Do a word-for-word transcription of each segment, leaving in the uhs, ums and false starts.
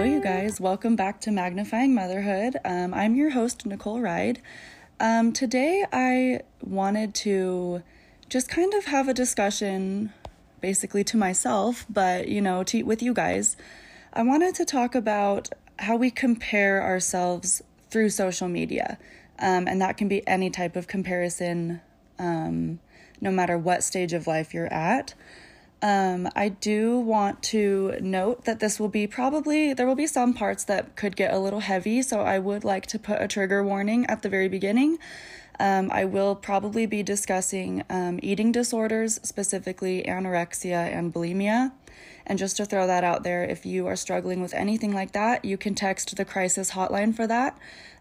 Hello, you guys. Welcome back to Magnifying Motherhood. Um, I'm your host, Nicole Ride. Um, today, I wanted to just kind of have a discussion, basically to myself, but, you know, to, with you guys. I wanted to talk about how we compare ourselves through social media, um, and that can be any type of comparison, um, no matter what stage of life you're at. Um, I do want to note that this will be probably, there will be some parts that could get a little heavy, so I would like to put a trigger warning at the very beginning. Um, I will probably be discussing um, eating disorders, specifically anorexia and bulimia. And just to throw that out there, if you are struggling with anything like that, you can text the crisis hotline for that.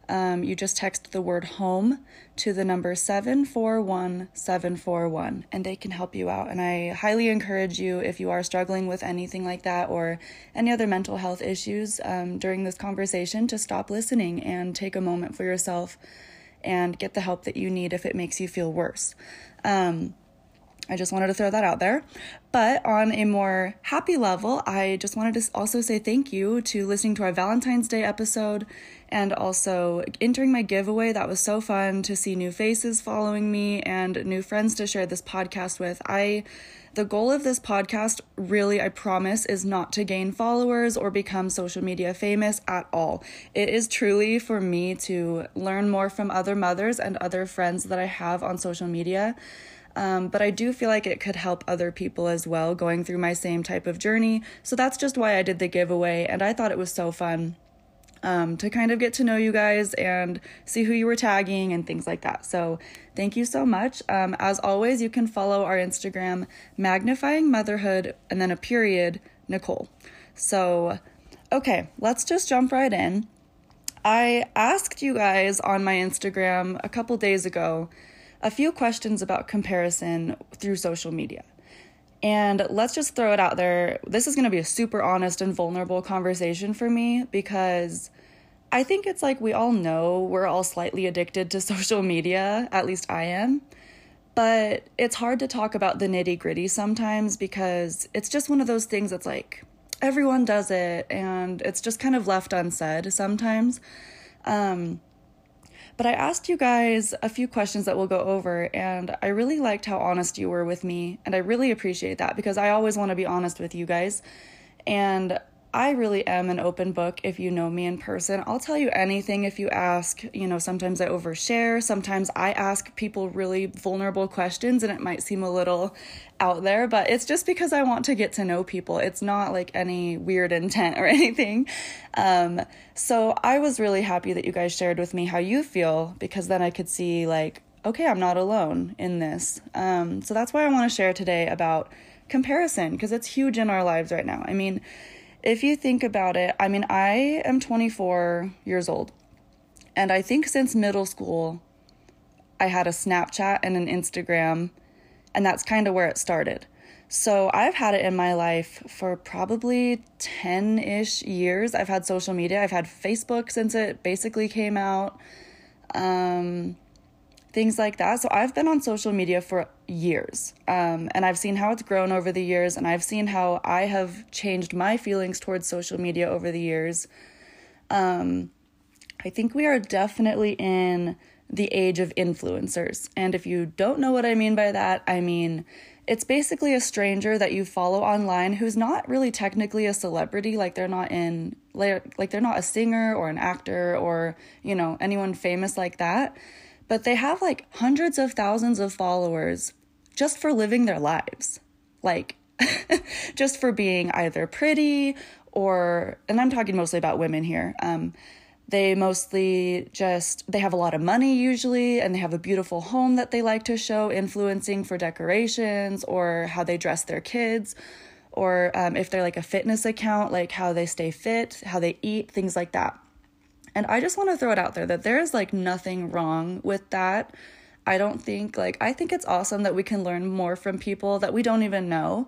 Um, you just text the word home to the number seven four one seven four one, and they can help you out. And I highly encourage you, if you are struggling with anything like that or any other mental health issues um, during this conversation, to stop listening and take a moment for yourself and get the help that you need if it makes you feel worse. Um, I just wanted to throw that out there. But on a more happy level, I just wanted to also say thank you to listening to our Valentine's Day episode and also entering my giveaway. That was so fun to see new faces following me and new friends to share this podcast with. I, the goal of this podcast, really, I promise, is not to gain followers or become social media famous at all. It is truly for me to learn more from other mothers and other friends that I have on social media. Um, but I do feel like it could help other people as well going through my same type of journey. So that's just why I did the giveaway, and I thought it was so fun um, to kind of get to know you guys and see who you were tagging and things like that. So thank you so much. Um, as always, you can follow our Instagram, Magnifying Motherhood, and then a period, Nicole. So, okay, let's just jump right in. I asked you guys on my Instagram a couple days ago a few questions about comparison through social media. And let's just throw it out there. This is going to be a super honest and vulnerable conversation for me, because I think it's like we all know we're all slightly addicted to social media, at least I am. But it's hard to talk about the nitty-gritty sometimes, because it's just one of those things that's like everyone does it and it's just kind of left unsaid sometimes. Um, But I asked you guys a few questions that we'll go over, and I really liked how honest you were with me, and I really appreciate that, because I always want to be honest with you guys, and I really am an open book. If you know me in person, I'll tell you anything if you ask. You know, sometimes I overshare, sometimes I ask people really vulnerable questions, and it might seem a little out there, but it's just because I want to get to know people. It's not like any weird intent or anything. Um, so I was really happy that you guys shared with me how you feel, because then I could see like, okay, I'm not alone in this. Um, so that's why I want to share today about comparison, because it's huge in our lives right now. I mean, if you think about it, I mean, I am twenty-four years old, and I think since middle school, I had a Snapchat and an Instagram, and that's kind of where it started. So I've had it in my life for probably ten-ish years. I've had social media. I've had Facebook since it basically came out, um, things like that. So I've been on social media for years, um, and I've seen how it's grown over the years, and I've seen how I have changed my feelings towards social media over the years. Um, I think we are definitely in the age of influencers. And if you don't know what I mean by that, I mean, it's basically a stranger that you follow online who's not really technically a celebrity. Like they're not in, like they're not a singer or an actor or, you know, anyone famous like that, but they have like hundreds of thousands of followers just for living their lives. Like just for being either pretty or, and I'm talking mostly about women here. Um, They mostly just, they have a lot of money usually, and they have a beautiful home that they like to show, influencing for decorations or how they dress their kids, or um, if they're like a fitness account, like how they stay fit, how they eat, things like that. And I just want to throw it out there that there is like nothing wrong with that. I don't think like, I think it's awesome that we can learn more from people that we don't even know.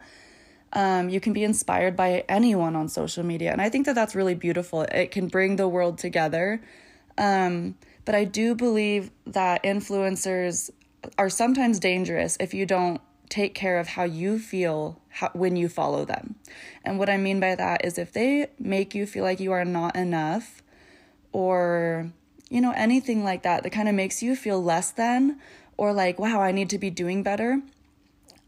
Um, you can be inspired by anyone on social media. And I think that that's really beautiful. It can bring the world together. Um, but I do believe that influencers are sometimes dangerous if you don't take care of how you feel how, when you follow them. And what I mean by that is if they make you feel like you are not enough or, you know, anything like that, that kind of makes you feel less than or like, wow, I need to be doing better.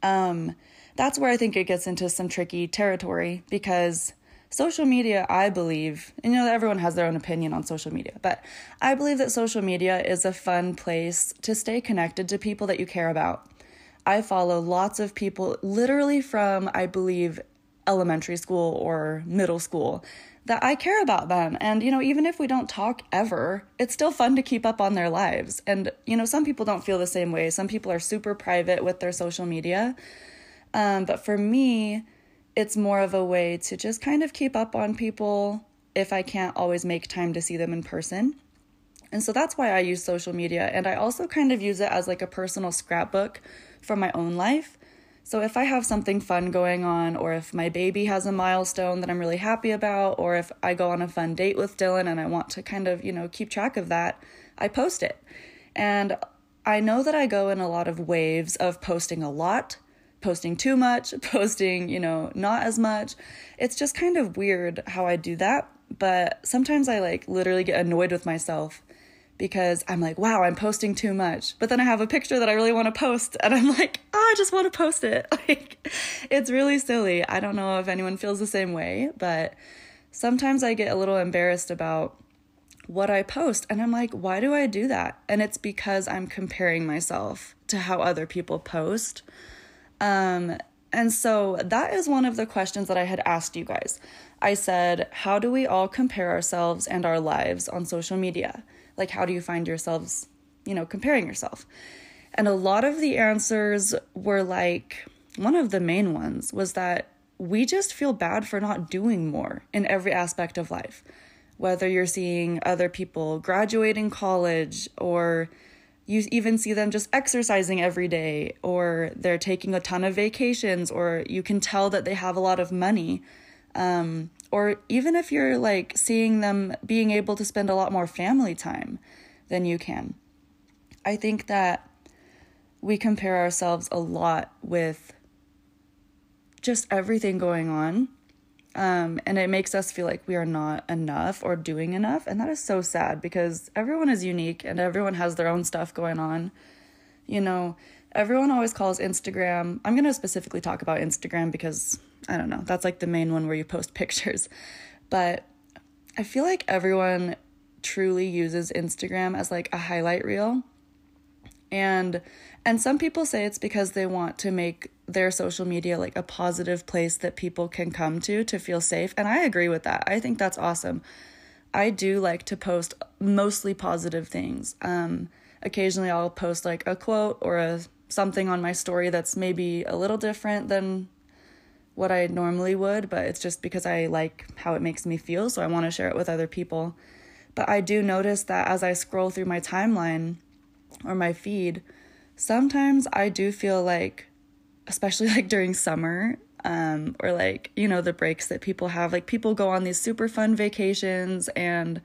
Um, that's where I think it gets into some tricky territory because social media, I believe, and you know, everyone has their own opinion on social media, but I believe that social media is a fun place to stay connected to people that you care about. I follow lots of people literally from, I believe, elementary school or middle school that I care about them. And, you know, even if we don't talk ever, it's still fun to keep up on their lives. And, you know, some people don't feel the same way. Some people are super private with their social media. Um, but for me, it's more of a way to just kind of keep up on people if I can't always make time to see them in person. And so that's why I use social media. And I also kind of use it as like a personal scrapbook for my own life. So if I have something fun going on, or if my baby has a milestone that I'm really happy about, or if I go on a fun date with Dylan and I want to kind of, you know, keep track of that, I post it. And I know that I go in a lot of waves of posting a lot, posting too much, posting, you know, not as much. It's just kind of weird how I do that. But sometimes I like literally get annoyed with myself because I'm like, wow, I'm posting too much. But then I have a picture that I really want to post and I'm like, oh, I just want to post it. Like, it's really silly. I don't know if anyone feels the same way, but sometimes I get a little embarrassed about what I post. And I'm like, why do I do that? And it's because I'm comparing myself to how other people post. Um, and so that is one of the questions that I had asked you guys. I said, how do we all compare ourselves and our lives on social media? Like, how do you find yourselves, you know, comparing yourself? And a lot of the answers were like, one of the main ones was that we just feel bad for not doing more in every aspect of life. Whether you're seeing other people graduating college, or you even see them just exercising every day, or they're taking a ton of vacations, or you can tell that they have a lot of money. Um, or even if you're like seeing them being able to spend a lot more family time than you can. I think that we compare ourselves a lot with just everything going on. Um, and it makes us feel like we are not enough or doing enough. And that is so sad because everyone is unique and everyone has their own stuff going on. You know, everyone always calls Instagram. I'm going to specifically talk about Instagram because, I don't know, that's like the main one where you post pictures. But I feel like everyone truly uses Instagram as like a highlight reel. And and some people say it's because they want to make their social media like a positive place that people can come to to feel safe. And I agree with that. I think that's awesome. I do like to post mostly positive things. Um, occasionally I'll post like a quote or a something on my story that's maybe a little different than what I normally would, but it's just because I like how it makes me feel, so I want to share it with other people. But I do notice that as I scroll through my timeline or my feed, sometimes I do feel like, especially like during summer, um, or like, you know, the breaks that people have, like people go on these super fun vacations and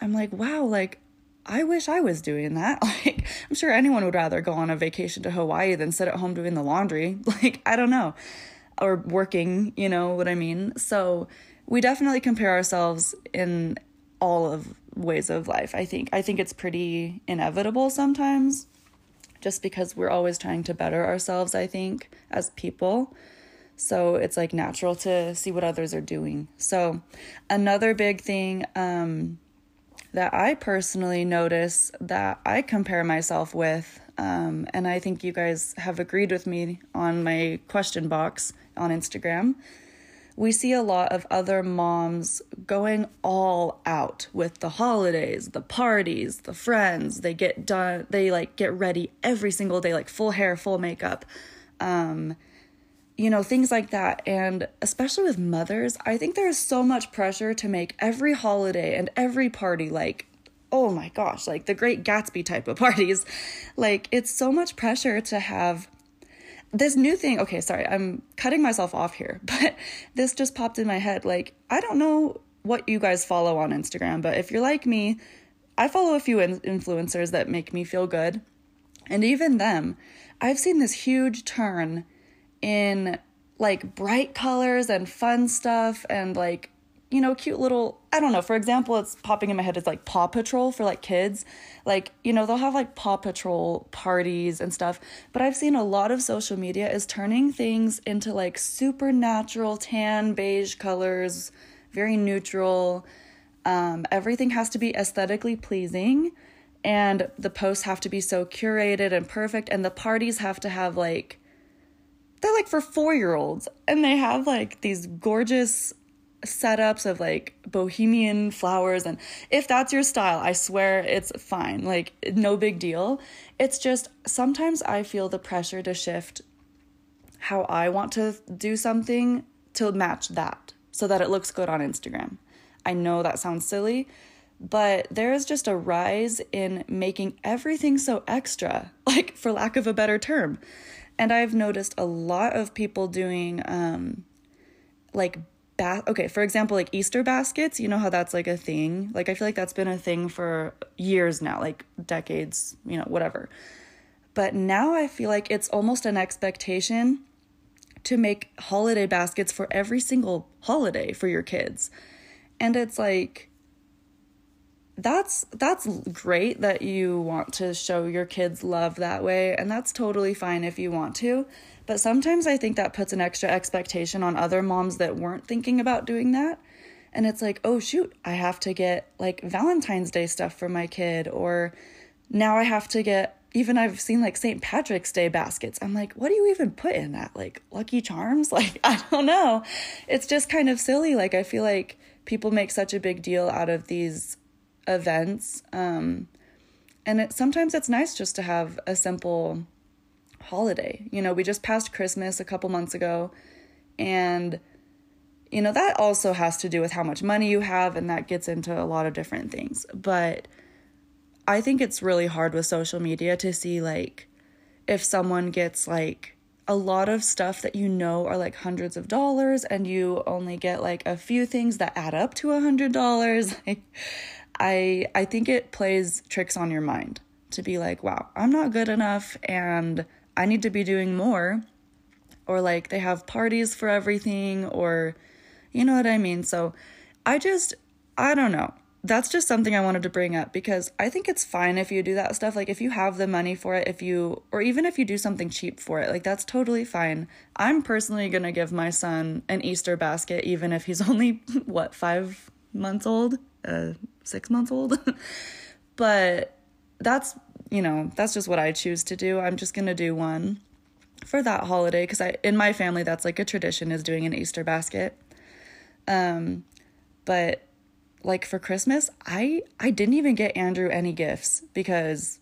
I'm like, wow, like I wish I was doing that. Like, I'm sure anyone would rather go on a vacation to Hawaii than sit at home doing the laundry. Like, I don't know, or working, you know what I mean? So we definitely compare ourselves in all of ways of life. I think, I think it's pretty inevitable sometimes, just because we're always trying to better ourselves, I think, as people. So it's like natural to see what others are doing. So another big thing um, that I personally notice that I compare myself with, um, and I think you guys have agreed with me on my question box on Instagram, we see a lot of other moms going all out with the holidays, the parties, the friends. They get done, they like get ready every single day, like full hair, full makeup, um, you know, things like that. And especially with mothers, I think there is so much pressure to make every holiday and every party like, oh my gosh, like the Great Gatsby type of parties. Like, it's so much pressure to have this new thing. Okay, sorry, I'm cutting myself off here, but this just popped in my head. Like, I don't know what you guys follow on Instagram, but if you're like me, I follow a few in- influencers that make me feel good. and even them, I've seen this huge turn in like bright colors and fun stuff and like, you know, cute little, I don't know, for example, it's popping in my head, it's like Paw Patrol for like kids. Like, you know, they'll have like Paw Patrol parties and stuff, but I've seen a lot of social media is turning things into like supernatural tan beige colors, very neutral. Um, everything has to be aesthetically pleasing and the posts have to be so curated and perfect and the parties have to have like, they're like for four-year-olds and they have like these gorgeous setups of like bohemian flowers, and if that's your style, I swear it's fine, like no big deal. It's just sometimes I feel the pressure to shift how I want to do something to match that so that it looks good on Instagram. I know that sounds silly, but there is just a rise in making everything so extra, like for lack of a better term. And I've noticed a lot of people doing um like okay, for example, like Easter baskets, you know how that's like a thing? Like, I feel like that's been a thing for years now, like decades, you know, whatever. But now I feel like it's almost an expectation to make holiday baskets for every single holiday for your kids. And it's like, that's, that's great that you want to show your kids love that way. And that's totally fine if you want to. But sometimes I think that puts an extra expectation on other moms that weren't thinking about doing that. And it's like, oh shoot, I have to get like Valentine's Day stuff for my kid. Or now I have to get, even I've seen like Saint Patrick's Day baskets. I'm like, what do you even put in that? Like Lucky Charms? Like, I don't know. It's just kind of silly. Like, I feel like people make such a big deal out of these events. Um, and it, sometimes it's nice just to have a simple holiday. You know, we just passed Christmas a couple months ago, and you know, that also has to do with how much money you have, and that gets into a lot of different things. But I think it's really hard with social media to see like if someone gets like a lot of stuff that you know are like hundreds of dollars and you only get like a few things that add up to a hundred dollars. I I think it plays tricks on your mind to be like, wow, I'm not good enough and I need to be doing more, or like they have parties for everything, or you know what I mean? So I just, I don't know. That's just something I wanted to bring up because I think it's fine if you do that stuff. Like if you have the money for it, if you, or even if you do something cheap for it, like that's totally fine. I'm personally going to give my son an Easter basket, even if he's only what, five months old, uh, six months old, but that's, you know, that's just what I choose to do. I'm just going to do one for that holiday because I, in my family, that's like a tradition, is doing an Easter basket. Um, but like for Christmas, I, I didn't even get Andrew any gifts because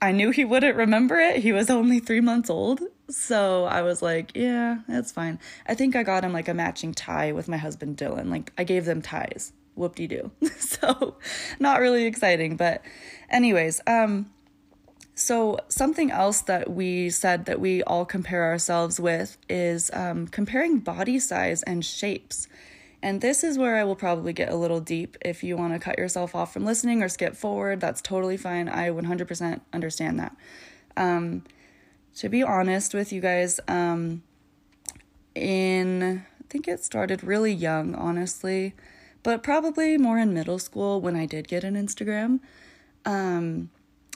I knew he wouldn't remember it. He was only three months old. So I was like, yeah, that's fine. I think I got him like a matching tie with my husband, Dylan. Like I gave them ties. Whoop-de-doo. So not really exciting, but anyways, um, so something else that we said that we all compare ourselves with is um, comparing body size and shapes. And this is where I will probably get a little deep. If you want to cut yourself off from listening or skip forward, that's totally fine. I one hundred percent understand that. Um, to be honest with you guys, um, in, I think it started really young, honestly, but probably more in middle school when I did get an Instagram, um,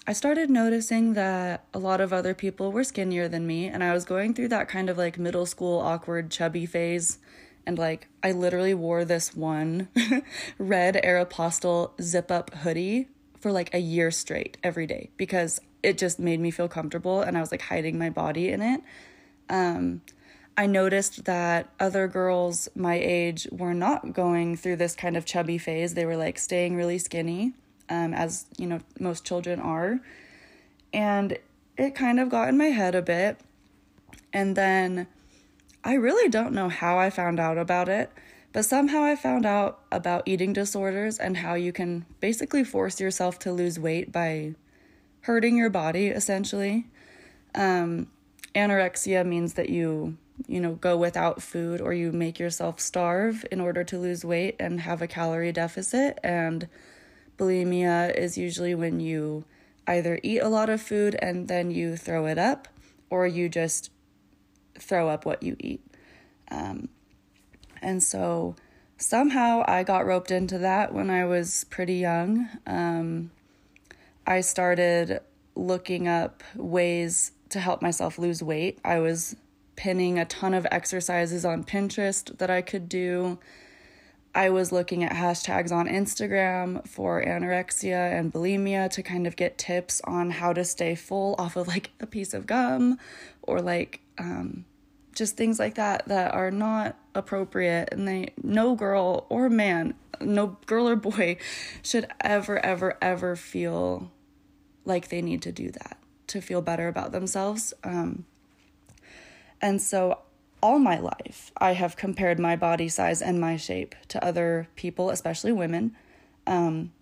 I started noticing that a lot of other people were skinnier than me, and I was going through that kind of like middle school awkward chubby phase, and like I literally wore this one red Aeropostale zip-up hoodie for like a year straight every day because it just made me feel comfortable, and I was like hiding my body in it. Um, I noticed that other girls my age were not going through this kind of chubby phase. They were like staying really skinny, um, as you know, most children are. And it kind of got in my head a bit. And then I really don't know how I found out about it, but somehow I found out about eating disorders and how you can basically force yourself to lose weight by hurting your body, essentially. Um, anorexia means that you you know, go without food, or you make yourself starve in order to lose weight and have a calorie deficit. And bulimia is usually when you either eat a lot of food and then you throw it up, or you just throw up what you eat. Um, and so somehow I got roped into that when I was pretty young. Um, I started looking up ways to help myself lose weight. I was pinning a ton of exercises on Pinterest that I could do. I was looking at hashtags on Instagram for anorexia and bulimia to kind of get tips on how to stay full off of like a piece of gum, or like um, just things like that that are not appropriate. And they, no girl or man, no girl or boy should ever, ever, ever feel like they need to do that to feel better about themselves. Um, and so all my life, I have compared my body size and my shape to other people, especially women. Um,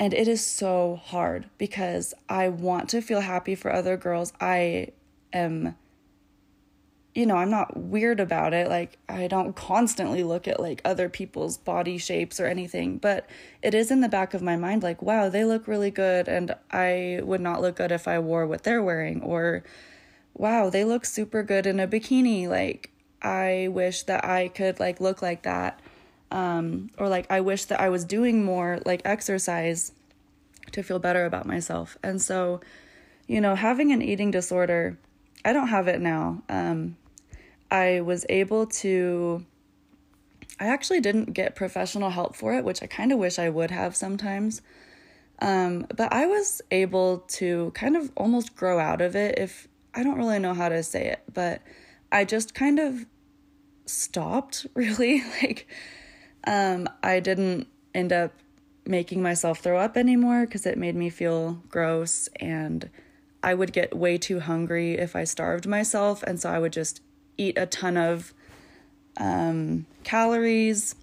and it is so hard because I want to feel happy for other girls. I am, you know, I'm not weird about it. Like, I don't constantly look at like other people's body shapes or anything, but it is in the back of my mind like, wow, they look really good, and I would not look good if I wore what they're wearing, or wow, they look super good in a bikini. Like, I wish that I could like look like that. Um, or like, I wish that I was doing more like exercise to feel better about myself. And so, you know, having an eating disorder, I don't have it now. Um, I was able to, I actually didn't get professional help for it, which I kind of wish I would have sometimes. Um, but I was able to kind of almost grow out of it, if I don't really know how to say it, but I just kind of stopped, really. Like, um, I didn't end up making myself throw up anymore because it made me feel gross, and I would get way too hungry if I starved myself, and so I would just eat a ton of um, calories.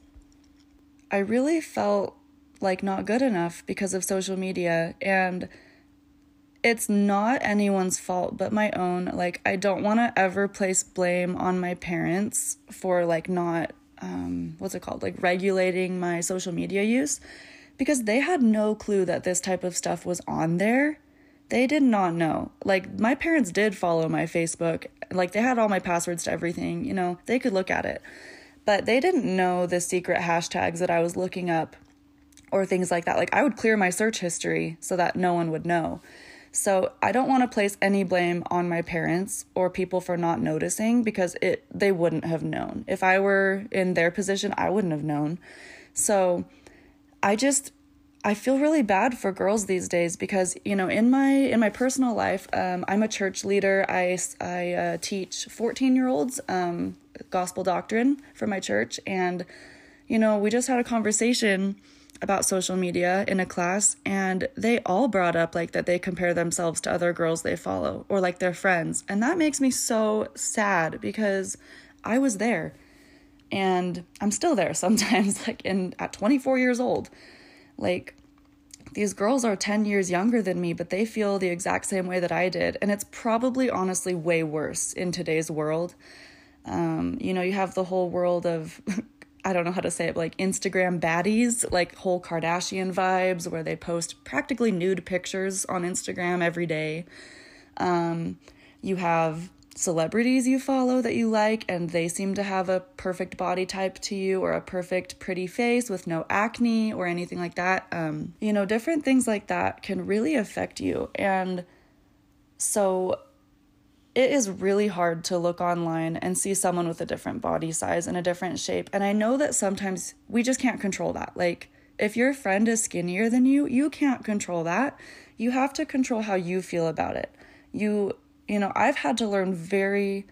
I really felt like not good enough because of social media, and it's not anyone's fault but my own. Like, I don't want to ever place blame on my parents for like not, um, what's it called? Like regulating my social media use, because they had no clue that this type of stuff was on there. They did not know. Like, my parents did follow my Facebook. Like, they had all my passwords to everything, you know, they could look at it, but they didn't know the secret hashtags that I was looking up or things like that. Like, I would clear my search history so that no one would know. So I don't want to place any blame on my parents or people for not noticing, because it they wouldn't have known. If I were in their position, I wouldn't have known. So I just, I feel really bad for girls these days because, you know, in my in my personal life, um, I'm a church leader. I, I uh, teach fourteen-year-olds um, gospel doctrine for my church. And, you know, we just had a conversation about social media in a class, and they all brought up like that they compare themselves to other girls they follow or like their friends. And that makes me so sad because I was there, and I'm still there sometimes, like in at twenty-four years old. Like, these girls are ten years younger than me, but they feel the exact same way that I did. And it's probably honestly way worse in today's world. Um, you know, you have the whole world of I don't know how to say it, but like Instagram baddies, like whole Kardashian vibes where they post practically nude pictures on Instagram every day. Um, you have celebrities you follow that you like, and they seem to have a perfect body type to you, or a perfect pretty face with no acne or anything like that. Um, you know, different things like that can really affect you. And so it is really hard to look online and see someone with a different body size and a different shape. And I know that sometimes we just can't control that. Like, if your friend is skinnier than you, you can't control that. You have to control how you feel about it. You, you know, I've had to learn very,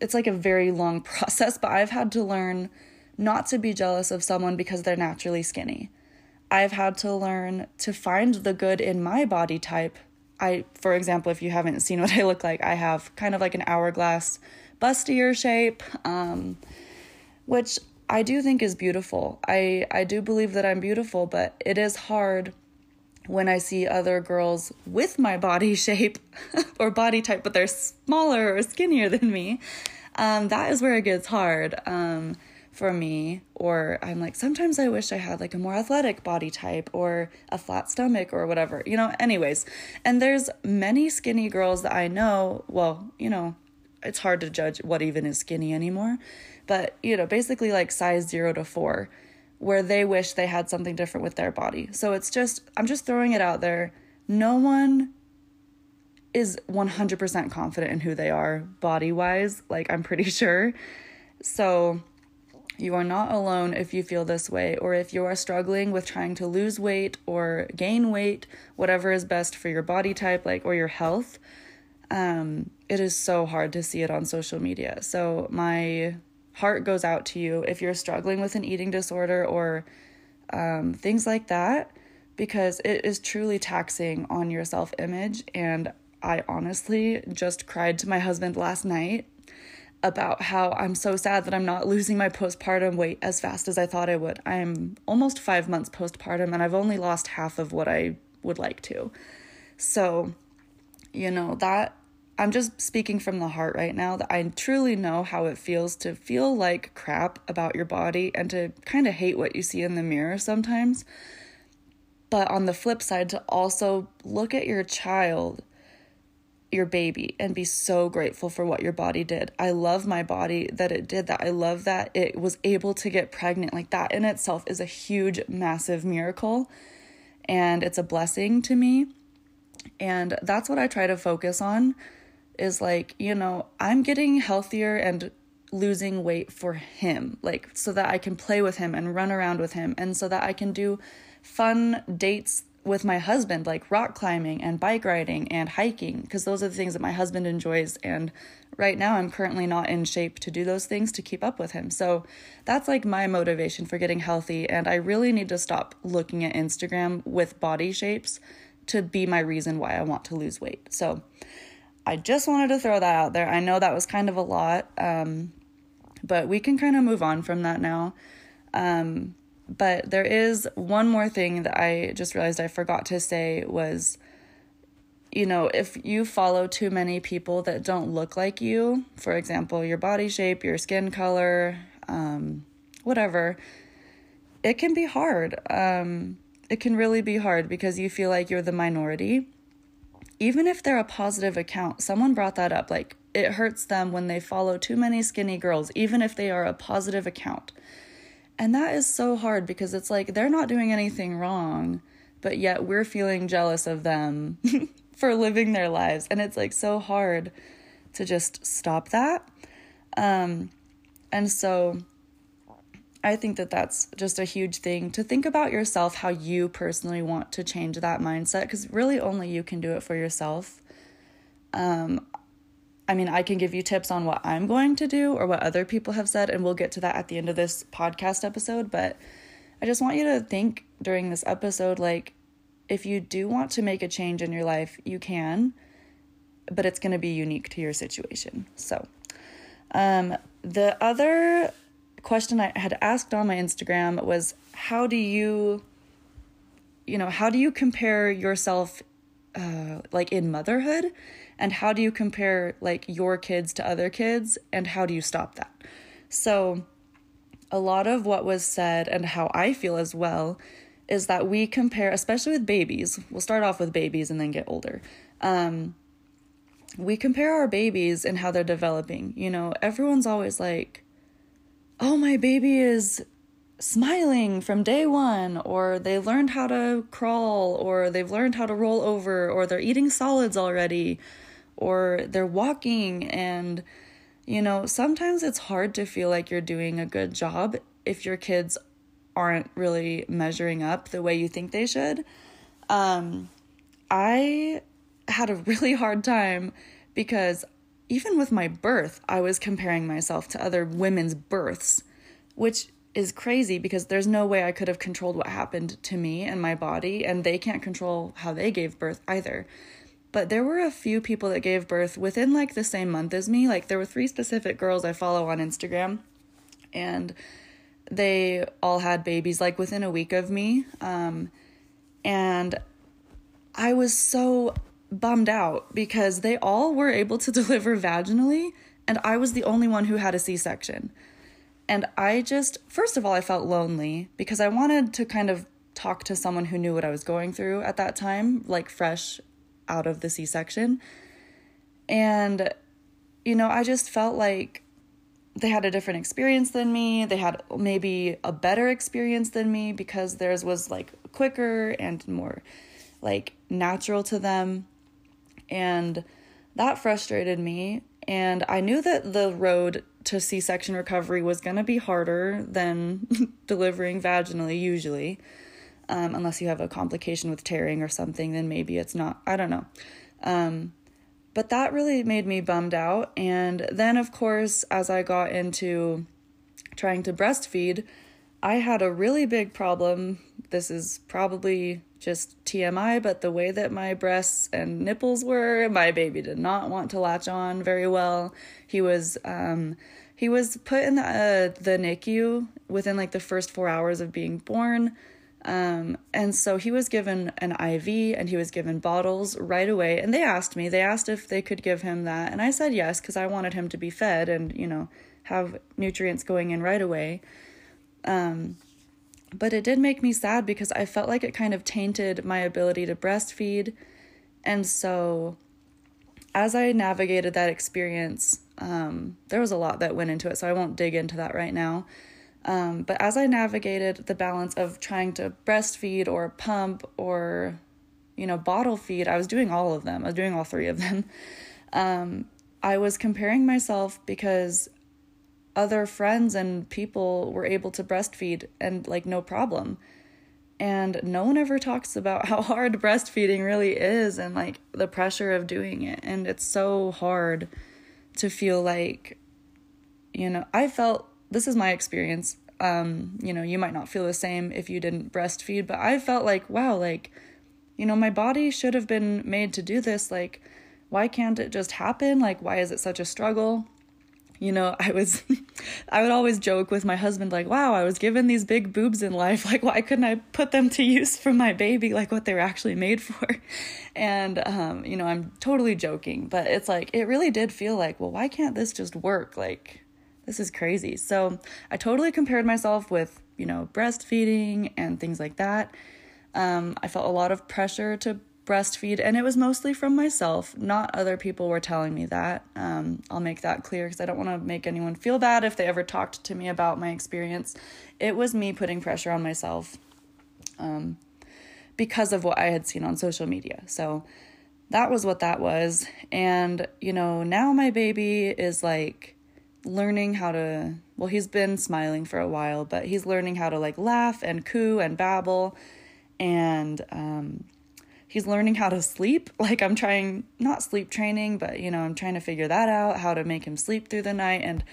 it's like a very long process, but I've had to learn not to be jealous of someone because they're naturally skinny. I've had to learn to find the good in my body type. I, for example, if you haven't seen what I look like, I have kind of like an hourglass bustier shape, um, which I do think is beautiful. I, I do believe that I'm beautiful, but it is hard when I see other girls with my body shape or body type, but they're smaller or skinnier than me. Um, that is where it gets hard. Um, for me, or I'm like, sometimes I wish I had like a more athletic body type or a flat stomach or whatever, you know, anyways. And there's many skinny girls that I know, well, you know, it's hard to judge what even is skinny anymore, but, you know, basically like size zero to four, where they wish they had something different with their body. So it's just, I'm just throwing it out there. No one is one hundred percent confident in who they are body-wise, like I'm pretty sure. So you are not alone if you feel this way, or if you are struggling with trying to lose weight or gain weight, whatever is best for your body type, like, or your health. Um, it is so hard to see it on social media. So my heart goes out to you if you're struggling with an eating disorder or um, things like that, because it is truly taxing on your self-image. And I honestly just cried to my husband last night about how I'm so sad that I'm not losing my postpartum weight as fast as I thought I would. I'm almost five months postpartum and I've only lost half of what I would like to. So, you know, that I'm just speaking from the heart right now, that I truly know how it feels to feel like crap about your body and to kind of hate what you see in the mirror sometimes. But on the flip side, to also look at your child, your baby, and be so grateful for what your body did. I love my body that it did that. I love that it was able to get pregnant. Like, that in itself is a huge, massive miracle, and it's a blessing to me. And that's what I try to focus on, is like, you know, I'm getting healthier and losing weight for him, like, so that I can play with him and run around with him, and so that I can do fun dates with my husband, like rock climbing and bike riding and hiking, because those are the things that my husband enjoys. And right now I'm currently not in shape to do those things to keep up with him. So that's like my motivation for getting healthy. And I really need to stop looking at Instagram with body shapes to be my reason why I want to lose weight. So I just wanted to throw that out there. I know that was kind of a lot, um, but we can kind of move on from that now. Um, But there is one more thing that I just realized I forgot to say was, you know, if you follow too many people that don't look like you, for example, your body shape, your skin color, um, whatever, it can be hard. Um, it can really be hard because you feel like you're the minority. Even if they're a positive account, someone brought that up, like it hurts them when they follow too many skinny girls, even if they are a positive account. And that is so hard because it's like, they're not doing anything wrong, but yet we're feeling jealous of them for living their lives. And it's like so hard to just stop that. Um, and so I think that that's just a huge thing to think about yourself, how you personally want to change that mindset, because really only you can do it for yourself. Um, I mean, I can give you tips on what I'm going to do or what other people have said, and we'll get to that at the end of this podcast episode. But I just want you to think during this episode, like, if you do want to make a change in your life, you can, but it's going to be unique to your situation. So um, the other question I had asked on my Instagram was, how do you, you know, how do you compare yourself uh, like in motherhood? And how do you compare like your kids to other kids, and how do you stop that? So a lot of what was said, and how I feel as well, is that we compare, especially with babies, we'll start off with babies and then get older. Um, we compare our babies and how they're developing. You know, everyone's always like, oh, my baby is smiling from day one, or they learned how to crawl, or they've learned how to roll over, or they're eating solids already, or they're walking. And, you know, sometimes it's hard to feel like you're doing a good job if your kids aren't really measuring up the way you think they should. Um, I had a really hard time because even with my birth, I was comparing myself to other women's births, which is crazy because there's no way I could have controlled what happened to me and my body, and they can't control how they gave birth either. But there were a few people that gave birth within like the same month as me. Like there were three specific girls I follow on Instagram, and they all had babies like within a week of me. Um, and I was so bummed out because they all were able to deliver vaginally, and I was the only one who had a C-section. And I just, first of all, I felt lonely because I wanted to kind of talk to someone who knew what I was going through at that time, like fresh out of the C-section. And, you know, I just felt like they had a different experience than me. They had maybe a better experience than me because theirs was like quicker and more like natural to them. And that frustrated me. And I knew that the road to C-section recovery was going to be harder than delivering vaginally usually, um, unless you have a complication with tearing or something, then maybe it's not, I don't know. Um, but that really made me bummed out. And then of course, as I got into trying to breastfeed, I had a really big problem. This is probably just T M I, but the way that my breasts and nipples were, my baby did not want to latch on very well. He was um, he was put in the, uh, the NICU within like the first four hours of being born. Um, and so he was given an I V and he was given bottles right away. And they asked me, they asked if they could give him that. And I said yes, because I wanted him to be fed and, you know, have nutrients going in right away. Um, but it did make me sad because I felt like it kind of tainted my ability to breastfeed. And so as I navigated that experience, um, there was a lot that went into it, so I won't dig into that right now. Um, but as I navigated the balance of trying to breastfeed or pump or, you know, bottle feed, I was doing all of them. I was doing all three of them. Um, I was comparing myself because other friends and people were able to breastfeed and like no problem. And no one ever talks about how hard breastfeeding really is and like the pressure of doing it. And it's so hard to feel like, you know, I felt, this is my experience. Um, you know, you might not feel the same if you didn't breastfeed, but I felt like, wow, like, you know, my body should have been made to do this. Like, why can't it just happen? Like, why is it such a struggle? You know, I was, I would always joke with my husband, like, wow, I was given these big boobs in life. Like, why couldn't I put them to use for my baby? Like what they were actually made for. And, um, you know, I'm totally joking, but it's like, it really did feel like, well, why can't this just work? Like, this is crazy. So I totally compared myself with, you know, breastfeeding and things like that. Um, I felt a lot of pressure to breastfeed, and it was mostly from myself. Not other people were telling me that. Um, I'll make that clear because I don't want to make anyone feel bad if they ever talked to me about my experience. It was me putting pressure on myself um, because of what I had seen on social media. So that was what that was. And, you know, now my baby is like learning how to, well, he's been smiling for a while, but he's learning how to like laugh and coo and babble. And, um, he's learning how to sleep. Like I'm trying, not sleep training, but you know, I'm trying to figure that out, how to make him sleep through the night. And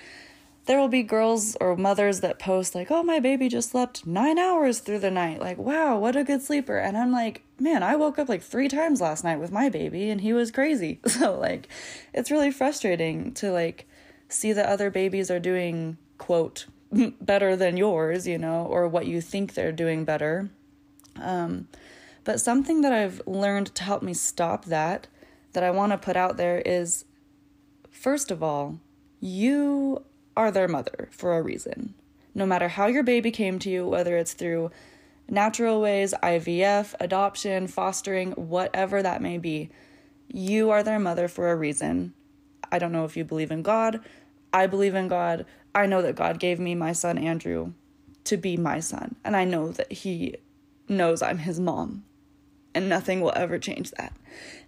there will be girls or mothers that post like, oh, my baby just slept nine hours through the night. Like, wow, what a good sleeper. And I'm like, man, I woke up like three times last night with my baby and he was crazy. So like, it's really frustrating to like see that other babies are doing, quote, better than yours, you know, or what you think they're doing better. Um, But something that I've learned to help me stop that, that I want to put out there is, first of all, you are their mother for a reason. No matter how your baby came to you, whether it's through natural ways, I V F, adoption, fostering, whatever that may be, you are their mother for a reason. I don't know if you believe in God. I believe in God. I know that God gave me my son, Andrew, to be my son. And I know that he knows I'm his mom. And nothing will ever change that.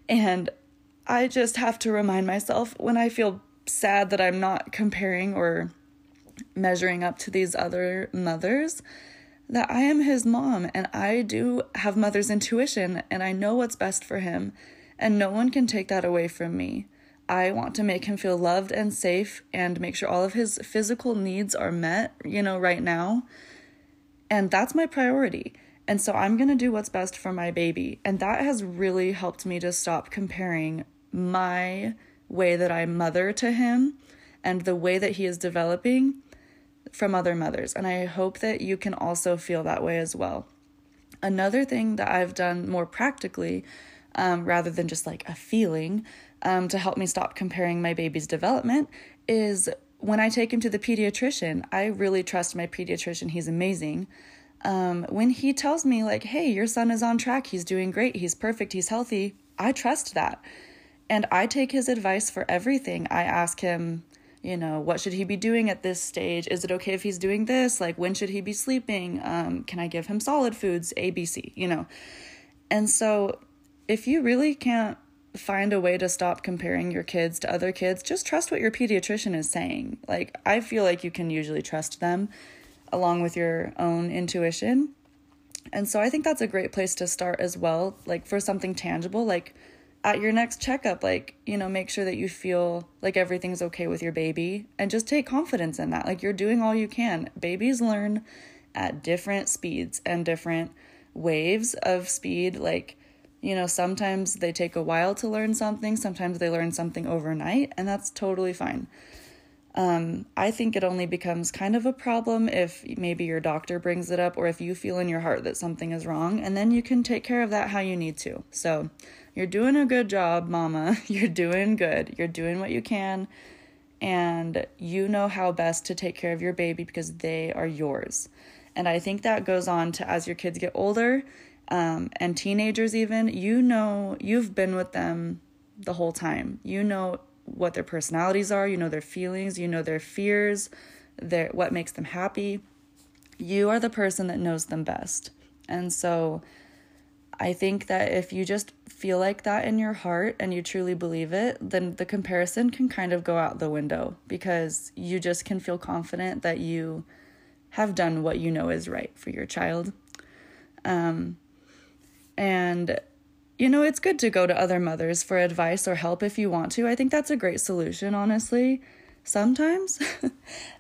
And I just have to remind myself when I feel sad that I'm not comparing or measuring up to these other mothers, that I am his mom and I do have mother's intuition and I know what's best for him and no one can take that away from me. I want to make him feel loved and safe and make sure all of his physical needs are met, you know, right now. And that's my priority. And so I'm going to do what's best for my baby. And that has really helped me to stop comparing my way that I mother to him and the way that he is developing from other mothers. And I hope that you can also feel that way as well. Another thing that I've done more practically, um, rather than just like a feeling, um, to help me stop comparing my baby's development is when I take him to the pediatrician, I really trust my pediatrician. He's amazing. Um, when he tells me like, hey, your son is on track, he's doing great, he's perfect, he's healthy, I trust that. And I take his advice for everything. I ask him, you know, what should he be doing at this stage? Is it okay if he's doing this? Like, when should he be sleeping? Um, can I give him solid foods, A, B, C, you know? And so if you really can't find a way to stop comparing your kids to other kids, just trust what your pediatrician is saying. Like, I feel like you can usually trust them along with your own intuition. And so I think that's a great place to start as well, like for something tangible, like at your next checkup, like, you know, make sure that you feel like everything's okay with your baby and just take confidence in that. Like, you're doing all you can. Babies learn at different speeds and different waves of speed. Like, you know, sometimes they take a while to learn something. Sometimes they learn something overnight, and that's totally fine. Um, I think it only becomes kind of a problem if maybe your doctor brings it up or if you feel in your heart that something is wrong, and then you can take care of that how you need to. So you're doing a good job, mama. You're doing good. You're doing what you can, and you know how best to take care of your baby because they are yours. And I think that goes on to as your kids get older, um, and teenagers even, you know, you've been with them the whole time. You know what their personalities are, you know their feelings, you know their fears, their what makes them happy. You are the person that knows them best. And so I think that if you just feel like that in your heart and you truly believe it, then the comparison can kind of go out the window because you just can feel confident that you have done what you know is right for your child. Um, and You know, it's good to go to other mothers for advice or help if you want to. I think that's a great solution, honestly, sometimes.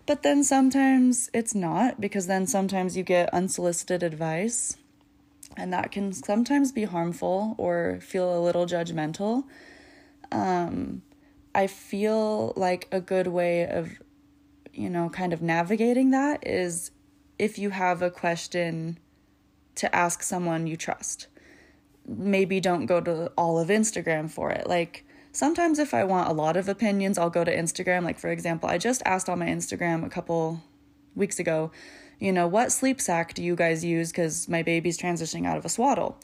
But then sometimes it's not, because then sometimes you get unsolicited advice, and that can sometimes be harmful or feel a little judgmental. Um, I feel like a good way of, you know, kind of navigating that is if you have a question to ask someone you trust. Maybe don't go to all of Instagram for it. Like, sometimes if I want a lot of opinions, I'll go to Instagram. Like, for example, I just asked on my Instagram a couple weeks ago, you know, what sleep sack do you guys use? Because my baby's transitioning out of a swaddle.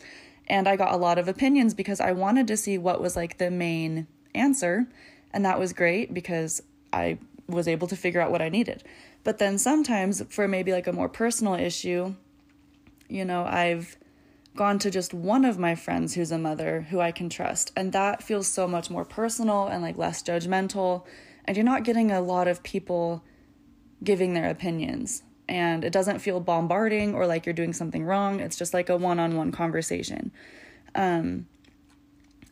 And I got a lot of opinions because I wanted to see what was like the main answer. And that was great because I was able to figure out what I needed. But then sometimes for maybe like a more personal issue, you know, I've gone to just one of my friends who's a mother who I can trust. And that feels so much more personal and like less judgmental. And you're not getting a lot of people giving their opinions. And it doesn't feel bombarding or like you're doing something wrong. It's just like a one-on-one conversation. Um,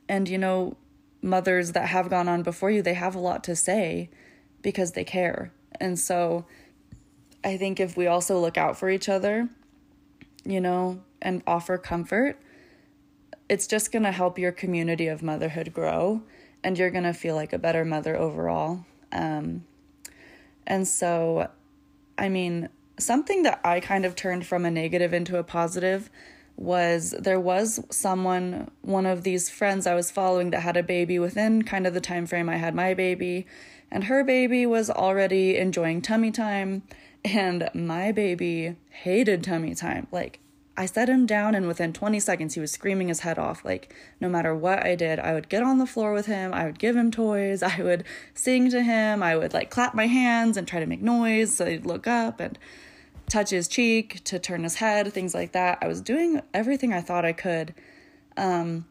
and, you know, mothers that have gone on before you, they have a lot to say because they care. And so I think if we also look out for each other, you know, and offer comfort, it's just going to help your community of motherhood grow, and you're going to feel like a better mother overall. Um, and so, I mean, something that I kind of turned from a negative into a positive was there was someone, one of these friends I was following that had a baby within kind of the time frame I had my baby, and her baby was already enjoying tummy time, and my baby hated tummy time. Like, I set him down, and within twenty seconds, he was screaming his head off. Like, no matter what I did, I would get on the floor with him. I would give him toys. I would sing to him. I would, like, clap my hands and try to make noise. So he'd look up and touch his cheek to turn his head, things like that. I was doing everything I thought I could. Um,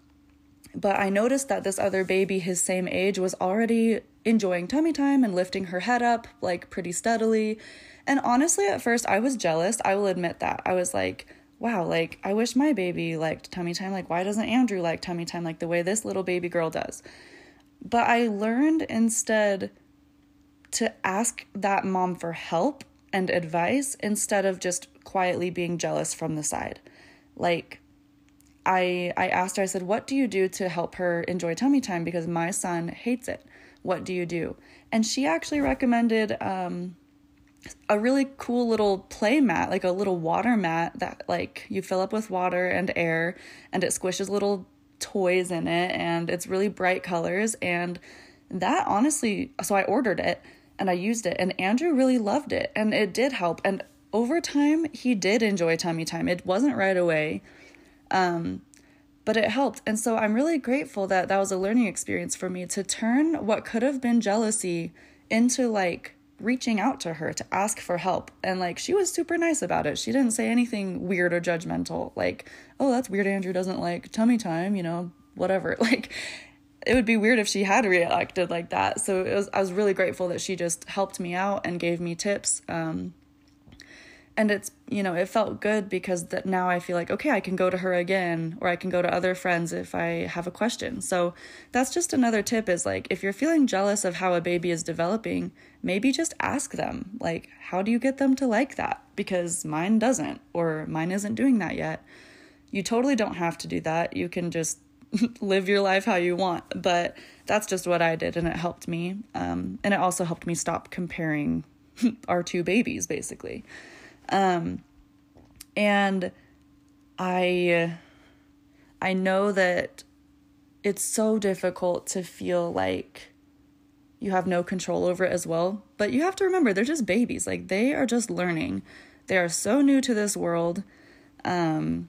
but I noticed that this other baby, his same age, was already enjoying tummy time and lifting her head up, like, pretty steadily. And honestly, at first, I was jealous. I will admit that. I was like, wow, like, I wish my baby liked tummy time. Like, why doesn't Andrew like tummy time like the way this little baby girl does? But I learned instead to ask that mom for help and advice instead of just quietly being jealous from the side. Like, I I asked her, I said, what do you do to help her enjoy tummy time? Because my son hates it. What do you do? And she actually recommended um a really cool little play mat, like a little water mat that like you fill up with water and air, and it squishes little toys in it, and it's really bright colors. And that honestly, so I ordered it, and I used it, and Andrew really loved it, and it did help. And over time, he did enjoy tummy time. It wasn't right away, um, but it helped. And so I'm really grateful that that was a learning experience for me, to turn what could have been jealousy into like reaching out to her to ask for help. And like, she was super nice about it. She didn't say anything weird or judgmental, like, oh, that's weird, Andrew doesn't like tummy time, you know, whatever. Like, it would be weird if she had reacted like that. So it was, I was really grateful that she just helped me out and gave me tips. Um, and it's, you know, it felt good, because that now I feel like, okay, I can go to her again, or I can go to other friends if I have a question. So that's just another tip, is like, if you're feeling jealous of how a baby is developing, maybe just ask them, like, how do you get them to like that? Because mine doesn't, or mine isn't doing that yet. You totally don't have to do that. You can just live your life how you want. But that's just what I did, and it helped me. Um, and it also helped me stop comparing our two babies, basically. Um, and I, I know that it's so difficult to feel like you have no control over it as well, but you have to remember, they're just babies. Like, they are just learning. They are so new to this world. Um,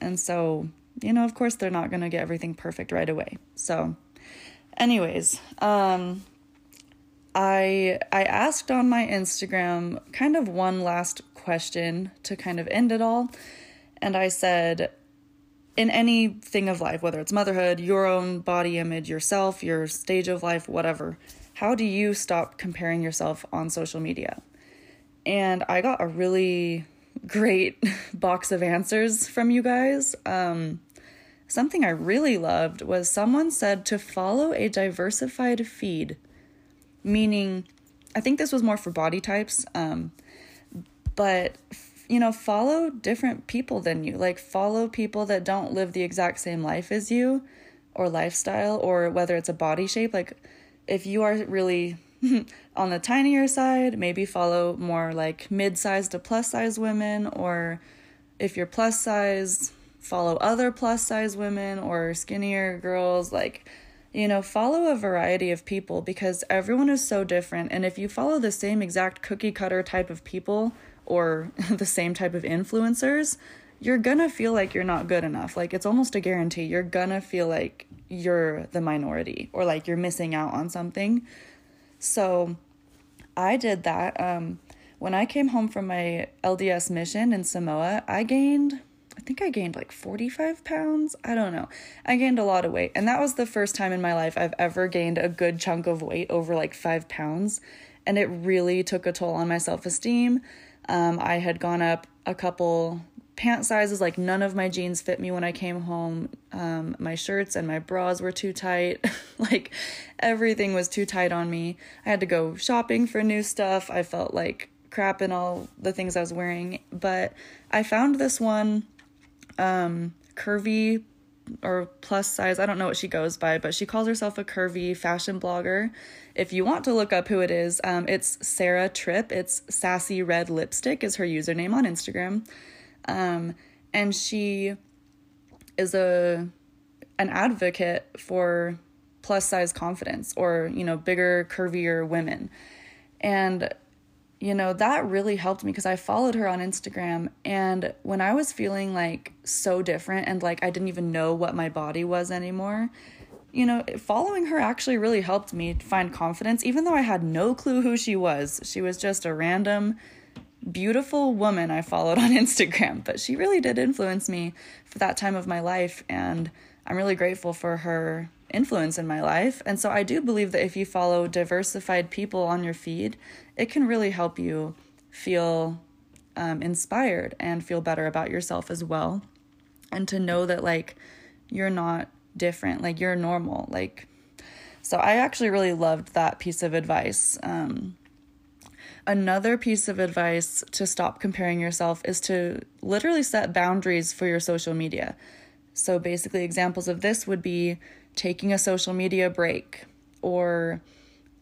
and so, you know, of course they're not going to get everything perfect right away. So anyways, um, I I asked on my Instagram kind of one last question to kind of end it all. And I said, in anything of life, whether it's motherhood, your own body image, yourself, your stage of life, whatever, how do you stop comparing yourself on social media? And I got a really great box of answers from you guys. Um, something I really loved was someone said to follow a diversified feed. Meaning, I think this was more for body types, um, but, you know, follow different people than you. Like, follow people that don't live the exact same life as you, or lifestyle, or whether it's a body shape. Like, if you are really on the tinier side, maybe follow more like mid-size to plus-size women, or if you're plus-size, follow other plus-size women or skinnier girls. Like, you know, follow a variety of people, because everyone is so different. And if you follow the same exact cookie cutter type of people, or the same type of influencers, you're gonna feel like you're not good enough. Like, it's almost a guarantee. You're gonna feel like you're the minority, or like you're missing out on something. So I did that. Um, when I came home from my L D S mission in Samoa, I gained... I think I gained like forty-five pounds. I don't know. I gained a lot of weight. And that was the first time in my life I've ever gained a good chunk of weight over like five pounds. And it really took a toll on my self-esteem. Um, I had gone up a couple pant sizes. Like, none of my jeans fit me when I came home. Um, my shirts and my bras were too tight. Like, everything was too tight on me. I had to go shopping for new stuff. I felt like crap in all the things I was wearing. But I found this one um curvy or plus size, I don't know what she goes by, but she calls herself a curvy fashion blogger. If you want to look up who it is, um it's Sarah Tripp. It's Sassy Red Lipstick is her username on Instagram. Um and she is a an advocate for plus size confidence, or, you know, bigger, curvier women. And you know, that really helped me, because I followed her on Instagram. And when I was feeling like so different, and like I didn't even know what my body was anymore, you know, following her actually really helped me find confidence, even though I had no clue who she was. She was just a random, beautiful woman I followed on Instagram. But she really did influence me for that time of my life. And I'm really grateful for her influence in my life. And so I do believe that if you follow diversified people on your feed, it can really help you feel um, inspired and feel better about yourself as well. And to know that, like, you're not different, like, you're normal. Like, so I actually really loved that piece of advice. Um, another piece of advice to stop comparing yourself is to literally set boundaries for your social media. So basically, examples of this would be taking a social media break, or,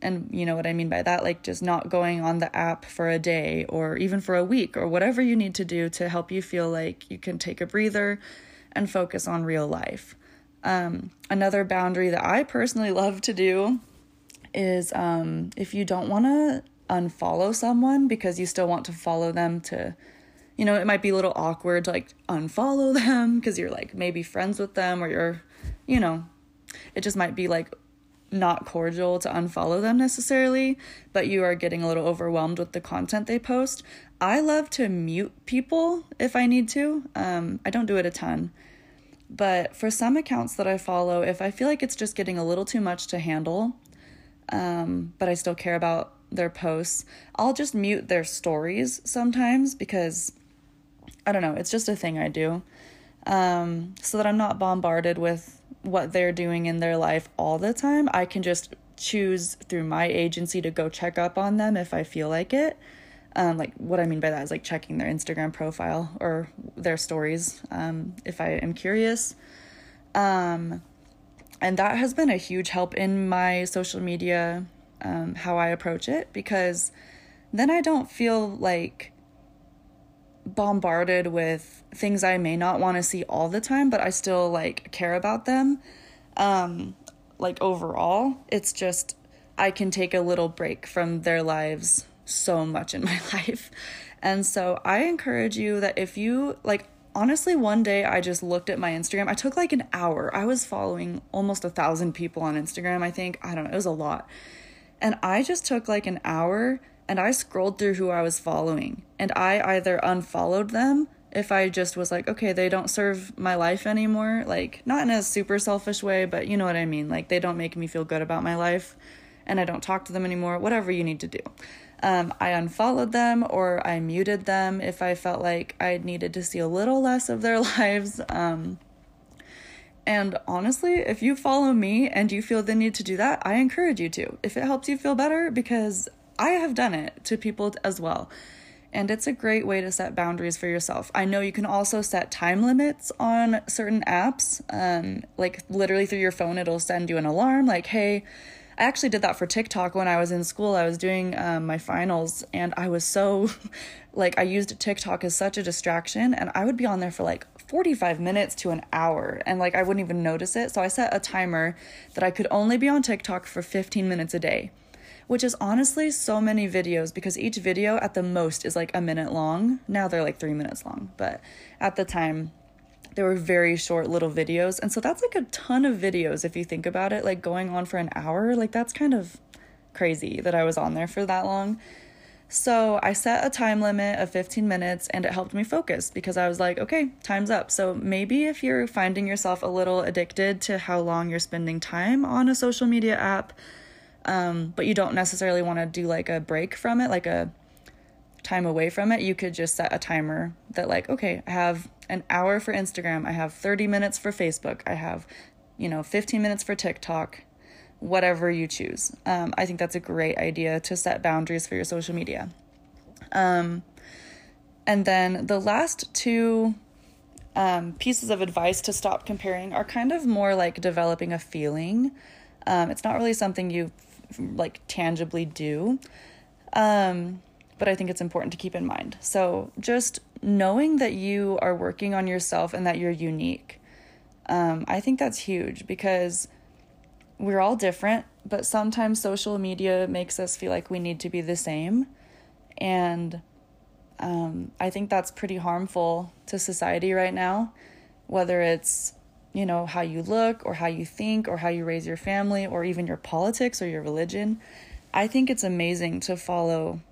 and you know what I mean by that, like just not going on the app for a day, or even for a week, or whatever you need to do to help you feel like you can take a breather and focus on real life. Um, another boundary that I personally love to do is um, if you don't want to unfollow someone because you still want to follow them to, you know, it might be a little awkward to like unfollow them because you're like maybe friends with them or you're, you know, it just might be like not cordial to unfollow them necessarily, but you are getting a little overwhelmed with the content they post. I love to mute people if I need to. Um, I don't do it a ton, but for some accounts that I follow, if I feel like it's just getting a little too much to handle, um, but I still care about their posts, I'll just mute their stories sometimes because I don't know, it's just a thing I do. Um, so that I'm not bombarded with what they're doing in their life all the time. I can just choose through my agency to go check up on them if I feel like it. Um, like what I mean by that is like checking their Instagram profile or their stories, um, if I am curious. Um, and that has been a huge help in my social media, um, how I approach it, because then I don't feel like bombarded with things I may not want to see all the time, but I still like care about them. Um, like overall, it's just, I can take a little break from their lives so much in my life. And so I encourage you that if you like, honestly, one day I just looked at my Instagram. I took like an hour. I was following almost a thousand people on Instagram. I think, I don't know. It was a lot. And I just took like an hour and I scrolled through who I was following, and I either unfollowed them if I just was like, okay, they don't serve my life anymore. Like not in a super selfish way, but you know what I mean? Like they don't make me feel good about my life and I don't talk to them anymore, whatever you need to do. Um, I unfollowed them or I muted them if I felt like I needed to see a little less of their lives. Um, and honestly, if you follow me and you feel the need to do that, I encourage you to, if it helps you feel better, because I have done it to people as well. And it's a great way to set boundaries for yourself. I know you can also set time limits on certain apps. Um, like literally through your phone, it'll send you an alarm like, hey, I actually did that for TikTok when I was in school. I was doing um, my finals and I was so like, I used TikTok as such a distraction and I would be on there for like forty-five minutes to an hour and like, I wouldn't even notice it. So I set a timer that I could only be on TikTok for fifteen minutes a day, which is honestly so many videos because each video at the most is like a minute long. Now they're like three minutes long, but at the time, they were very short little videos. And so that's like a ton of videos if you think about it, like going on for an hour. Like that's kind of crazy that I was on there for that long. So I set a time limit of fifteen minutes and it helped me focus because I was like, okay, time's up. So maybe if you're finding yourself a little addicted to how long you're spending time on a social media app, um, but you don't necessarily want to do like a break from it, like a time away from it, you could just set a timer that like, okay, I have an hour for Instagram, I have thirty minutes for Facebook, I have, you know, fifteen minutes for TikTok, whatever you choose. Um, I think that's a great idea to set boundaries for your social media. Um, and then the last two um, pieces of advice to stop comparing are kind of more like developing a feeling. Um, it's not really something you like tangibly do. Um, but I think it's important to keep in mind. So just knowing that you are working on yourself and that you're unique, um, I think that's huge because we're all different, but sometimes social media makes us feel like we need to be the same. And um, I think that's pretty harmful to society right now, whether it's, you know, how you look or how you think or how you raise your family or even your politics or your religion. I think it's amazing to follow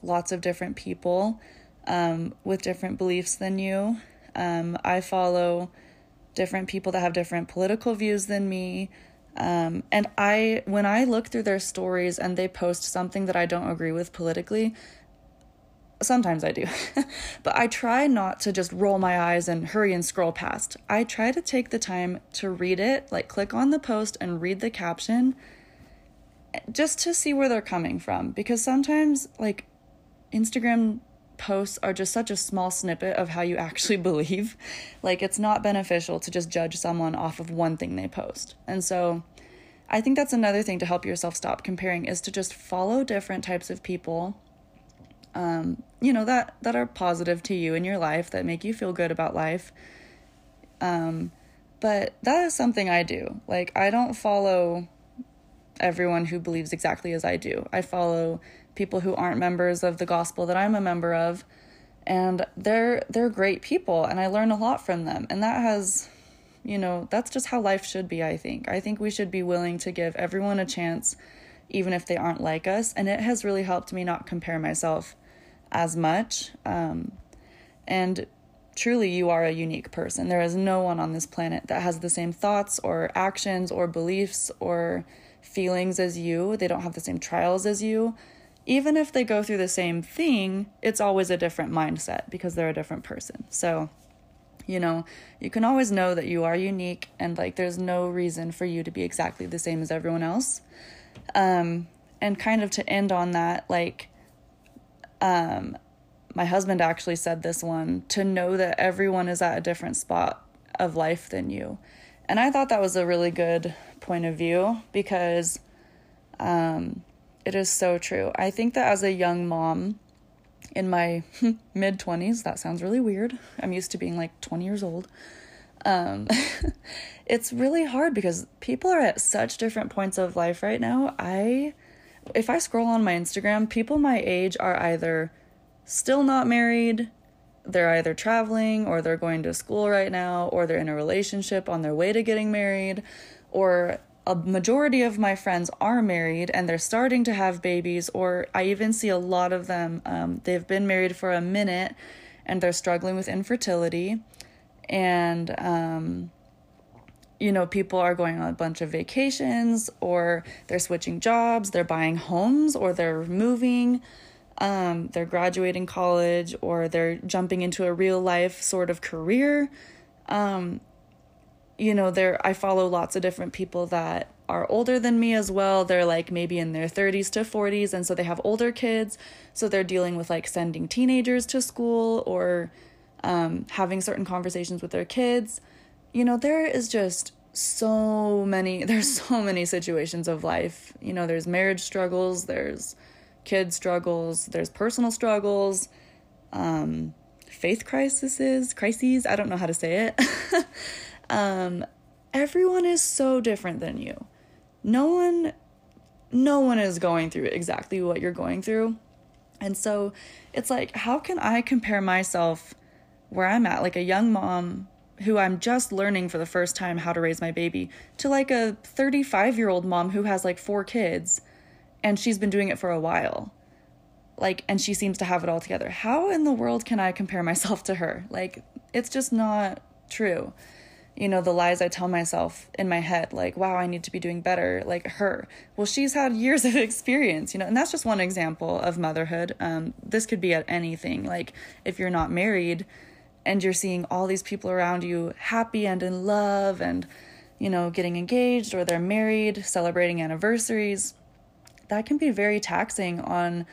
lots of different people um, with different beliefs than you. Um, I follow different people that have different political views than me. Um, and I, when I look through their stories and they post something that I don't agree with politically, sometimes I do, but I try not to just roll my eyes and hurry and scroll past. I try to take the time to read it, like click on the post and read the caption just to see where they're coming from. Because sometimes like Instagram posts are just such a small snippet of how you actually believe. Like it's not beneficial to just judge someone off of one thing they post. And so I think that's another thing to help yourself stop comparing is to just follow different types of people, um, you know, that, that are positive to you in your life, that make you feel good about life. Um, but that is something I do. Like I don't follow everyone who believes exactly as I do. I follow people who aren't members of the gospel that I'm a member of, and they're they're great people, and I learn a lot from them. And that has, you know, that's just how life should be, I think. I think we should be willing to give everyone a chance, even if they aren't like us. And it has really helped me not compare myself as much. Um, and truly, you are a unique person. There is no one on this planet that has the same thoughts or actions or beliefs or feelings as you. They don't have the same trials as you. Even if they go through the same thing, it's always a different mindset because they're a different person. So, you know, you can always know that you are unique, and like there's no reason for you to be exactly the same as everyone else. Um, and kind of to end on that, like, um, my husband actually said this one, to know that everyone is at a different spot of life than you. And I thought that was a really good point of view because, um, it is so true. I think that as a young mom in my mid twenties, that sounds really weird. I'm used to being like twenty years old. Um, it's really hard because people are at such different points of life right now. I, if I scroll on my Instagram, people my age are either still not married, they're either traveling or they're going to school right now, or they're in a relationship on their way to getting married, or a majority of my friends are married and they're starting to have babies, or I even see a lot of them, um, they've been married for a minute and they're struggling with infertility. And, um, you know, people are going on a bunch of vacations, or they're switching jobs, they're buying homes, or they're moving, um, they're graduating college, or they're jumping into a real life sort of career. Um, you know, there, I follow lots of different people that are older than me as well. They're like maybe in their thirties to forties. And so they have older kids. So they're dealing with like sending teenagers to school, or Um, having certain conversations with their kids. You know, there is just so many, there's so many situations of life. You know, there's marriage struggles, there's kid struggles, there's personal struggles, um, faith crises, crises, I don't know how to say it. um, everyone is so different than you. No one, no one is going through exactly what you're going through. And so it's like, how can I compare myself where I'm at, like a young mom who I'm just learning for the first time how to raise my baby, to like a thirty-five year old mom who has like four kids and she's been doing it for a while. Like, and she seems to have it all together. How in the world can I compare myself to her? Like, it's just not true. You know, the lies I tell myself in my head, like, wow, I need to be doing better like her. Well, she's had years of experience, you know, and that's just one example of motherhood. Um, this could be at anything. Like if you're not married, and you're seeing all these people around you happy and in love and, you know, getting engaged, or they're married, celebrating anniversaries. That can be very taxing on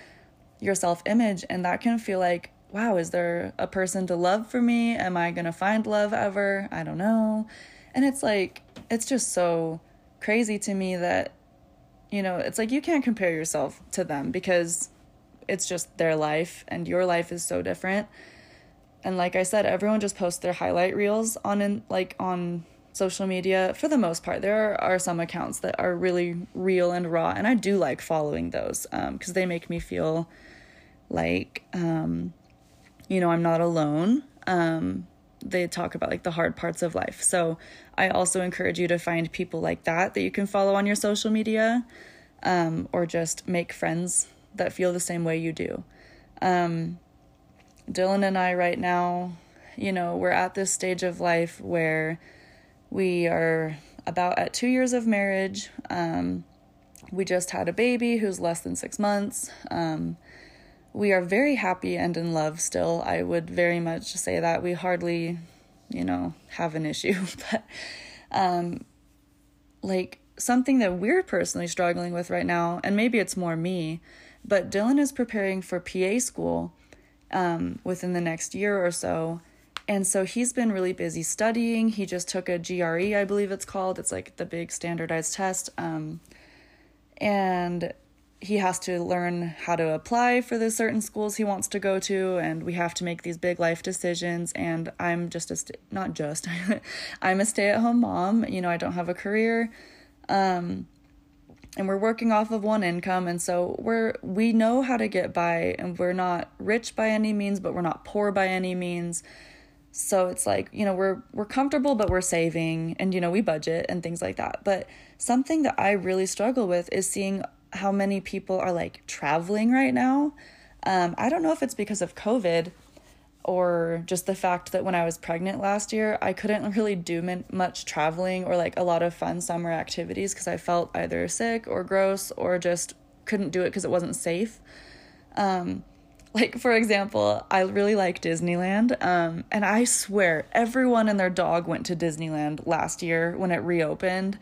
your self-image. And that can feel like, wow, is there a person to love for me? Am I going to find love ever? I don't know. And it's like, it's just so crazy to me that, you know, it's like you can't compare yourself to them because it's just their life and your life is so different. And like I said, everyone just posts their highlight reels on in, like on social media for the most part. There are some accounts that are really real and raw, and I do like following those um, because they make me feel like, um, you know, I'm not alone. Um, they talk about like the hard parts of life. So I also encourage you to find people like that that you can follow on your social media, um, or just make friends that feel the same way you do. Um, Dylan and I right now, you know, we're at this stage of life where we are about at two years of marriage. Um, we just had a baby who's less than six months. Um, we are very happy and in love still. I would very much say that we hardly, you know, have an issue, but, um, like something that we're personally struggling with right now, and maybe it's more me, but Dylan is preparing for P A school um, within the next year or so. And so he's been really busy studying. He just took a G R E, I believe it's called. It's like the big standardized test. Um, and he has to learn how to apply for the certain schools he wants to go to. And we have to make these big life decisions. And I'm just a, st- not just, I'm a stay at home mom. You know, I don't have a career. Um, and we're working off of one income, and so we're we know how to get by, and we're not rich by any means, but we're not poor by any means. So it's like, you know, we're we're comfortable, but we're saving, and, you know, we budget and things like that. But something that I really struggle with is seeing how many people are like traveling right now. Um, I don't know if it's because of COVID or just the fact that when I was pregnant last year, I couldn't really do much traveling or like a lot of fun summer activities because I felt either sick or gross or just couldn't do it because it wasn't safe. Um, like, for example, I really like Disneyland. Um, and I swear everyone and their dog went to Disneyland last year when it reopened.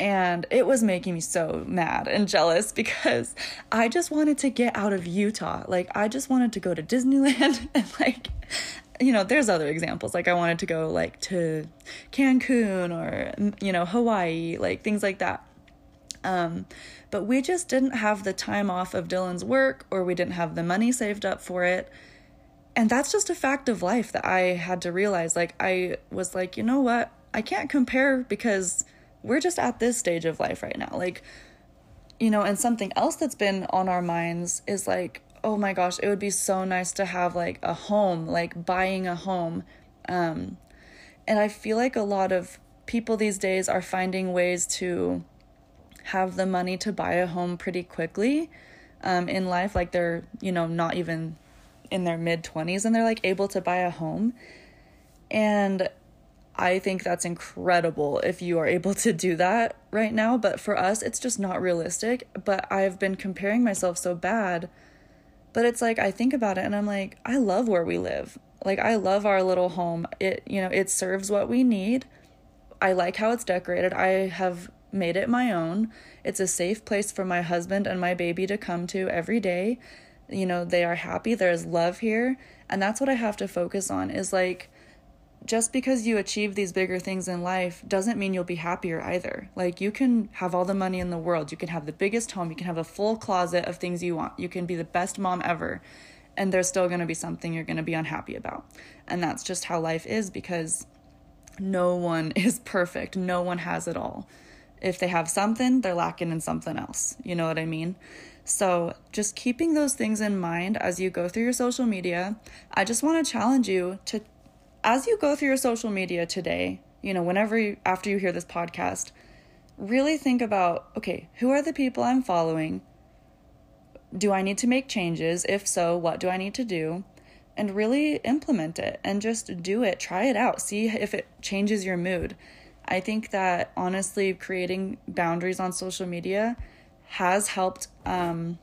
And it was making me so mad and jealous because I just wanted to get out of Utah. Like, I just wanted to go to Disneyland. And, like, you know, there's other examples. Like, I wanted to go, like, to Cancun or, you know, Hawaii, like, things like that. Um, but we just didn't have the time off of Dylan's work, or we didn't have the money saved up for it. And that's just a fact of life that I had to realize. Like, I was like, you know what? I can't compare because we're just at this stage of life right now. Like, you know, and something else that's been on our minds is like, oh my gosh, it would be so nice to have like a home, like buying a home. Um, and I feel like a lot of people these days are finding ways to have the money to buy a home pretty quickly um, in life. Like they're, you know, not even in their mid twenties and they're like able to buy a home. And I think that's incredible if you are able to do that right now. But for us, it's just not realistic. But I've been comparing myself so bad. But it's like, I think about it and I'm like, I love where we live. Like, I love our little home. It, you know, it serves what we need. I like how it's decorated. I have made it my own. It's a safe place for my husband and my baby to come to every day. You know, they are happy. There's love here. And that's what I have to focus on is like, just because you achieve these bigger things in life doesn't mean you'll be happier either. Like, you can have all the money in the world. You can have the biggest home. You can have a full closet of things you want. You can be the best mom ever. And there's still going to be something you're going to be unhappy about. And that's just how life is, because no one is perfect. No one has it all. If they have something, they're lacking in something else. You know what I mean? So just keeping those things in mind as you go through your social media, I just want to challenge you to as you go through your social media today, you know, whenever you, after you hear this podcast, really think about, okay, who are the people I'm following? Do I need to make changes? If so, what do I need to do? And really implement it and just do it. Try it out. See if it changes your mood. I think that honestly, creating boundaries on social media has helped um,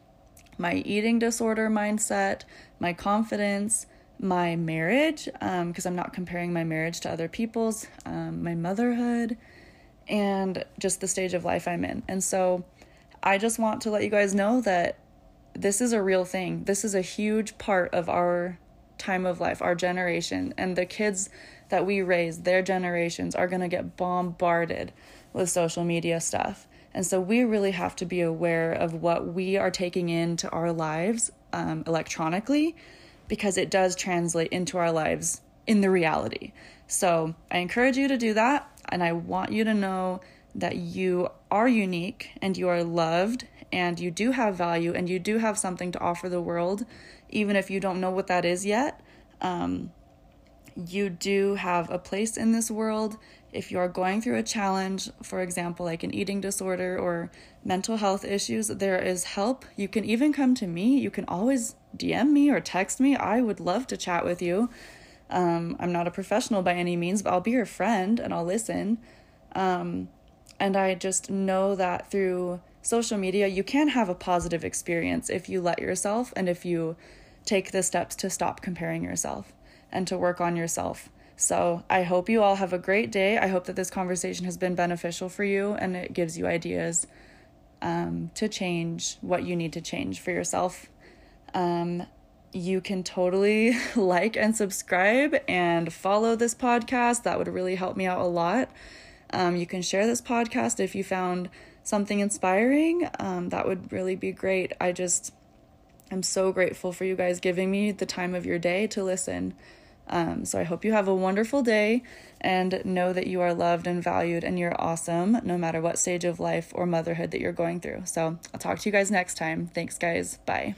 my eating disorder mindset, my confidence, my marriage, um, because I'm not comparing my marriage to other people's, um, my motherhood, and just the stage of life I'm in. And so I just want to let you guys know that this is a real thing. This is a huge part of our time of life, our generation, and the kids that we raise, their generations are going to get bombarded with social media stuff. And so we really have to be aware of what we are taking into our lives, um, electronically, because it does translate into our lives in the reality. So I encourage you to do that. And I want you to know that you are unique and you are loved and you do have value and you do have something to offer the world, even if you don't know what that is yet. Um, you do have a place in this world. If you are going through a challenge, for example, like an eating disorder or mental health issues, there is help. You can even come to me. You can always D M me or text me. I would love to chat with you. Um, I'm not a professional by any means, but I'll be your friend and I'll listen. Um, and I just know that through social media, you can have a positive experience if you let yourself and if you take the steps to stop comparing yourself and to work on yourself. So I hope you all have a great day. I hope that this conversation has been beneficial for you and it gives you ideas um, to change what you need to change for yourself. Um, you can totally like and subscribe and follow this podcast. That would really help me out a lot. Um, you can share this podcast if you found something inspiring. Um, that would really be great. I just, I'm so grateful for you guys giving me the time of your day to listen. Um, so I hope you have a wonderful day and know that you are loved and valued and you're awesome no matter what stage of life or motherhood that you're going through. So I'll talk to you guys next time. Thanks, guys. Bye.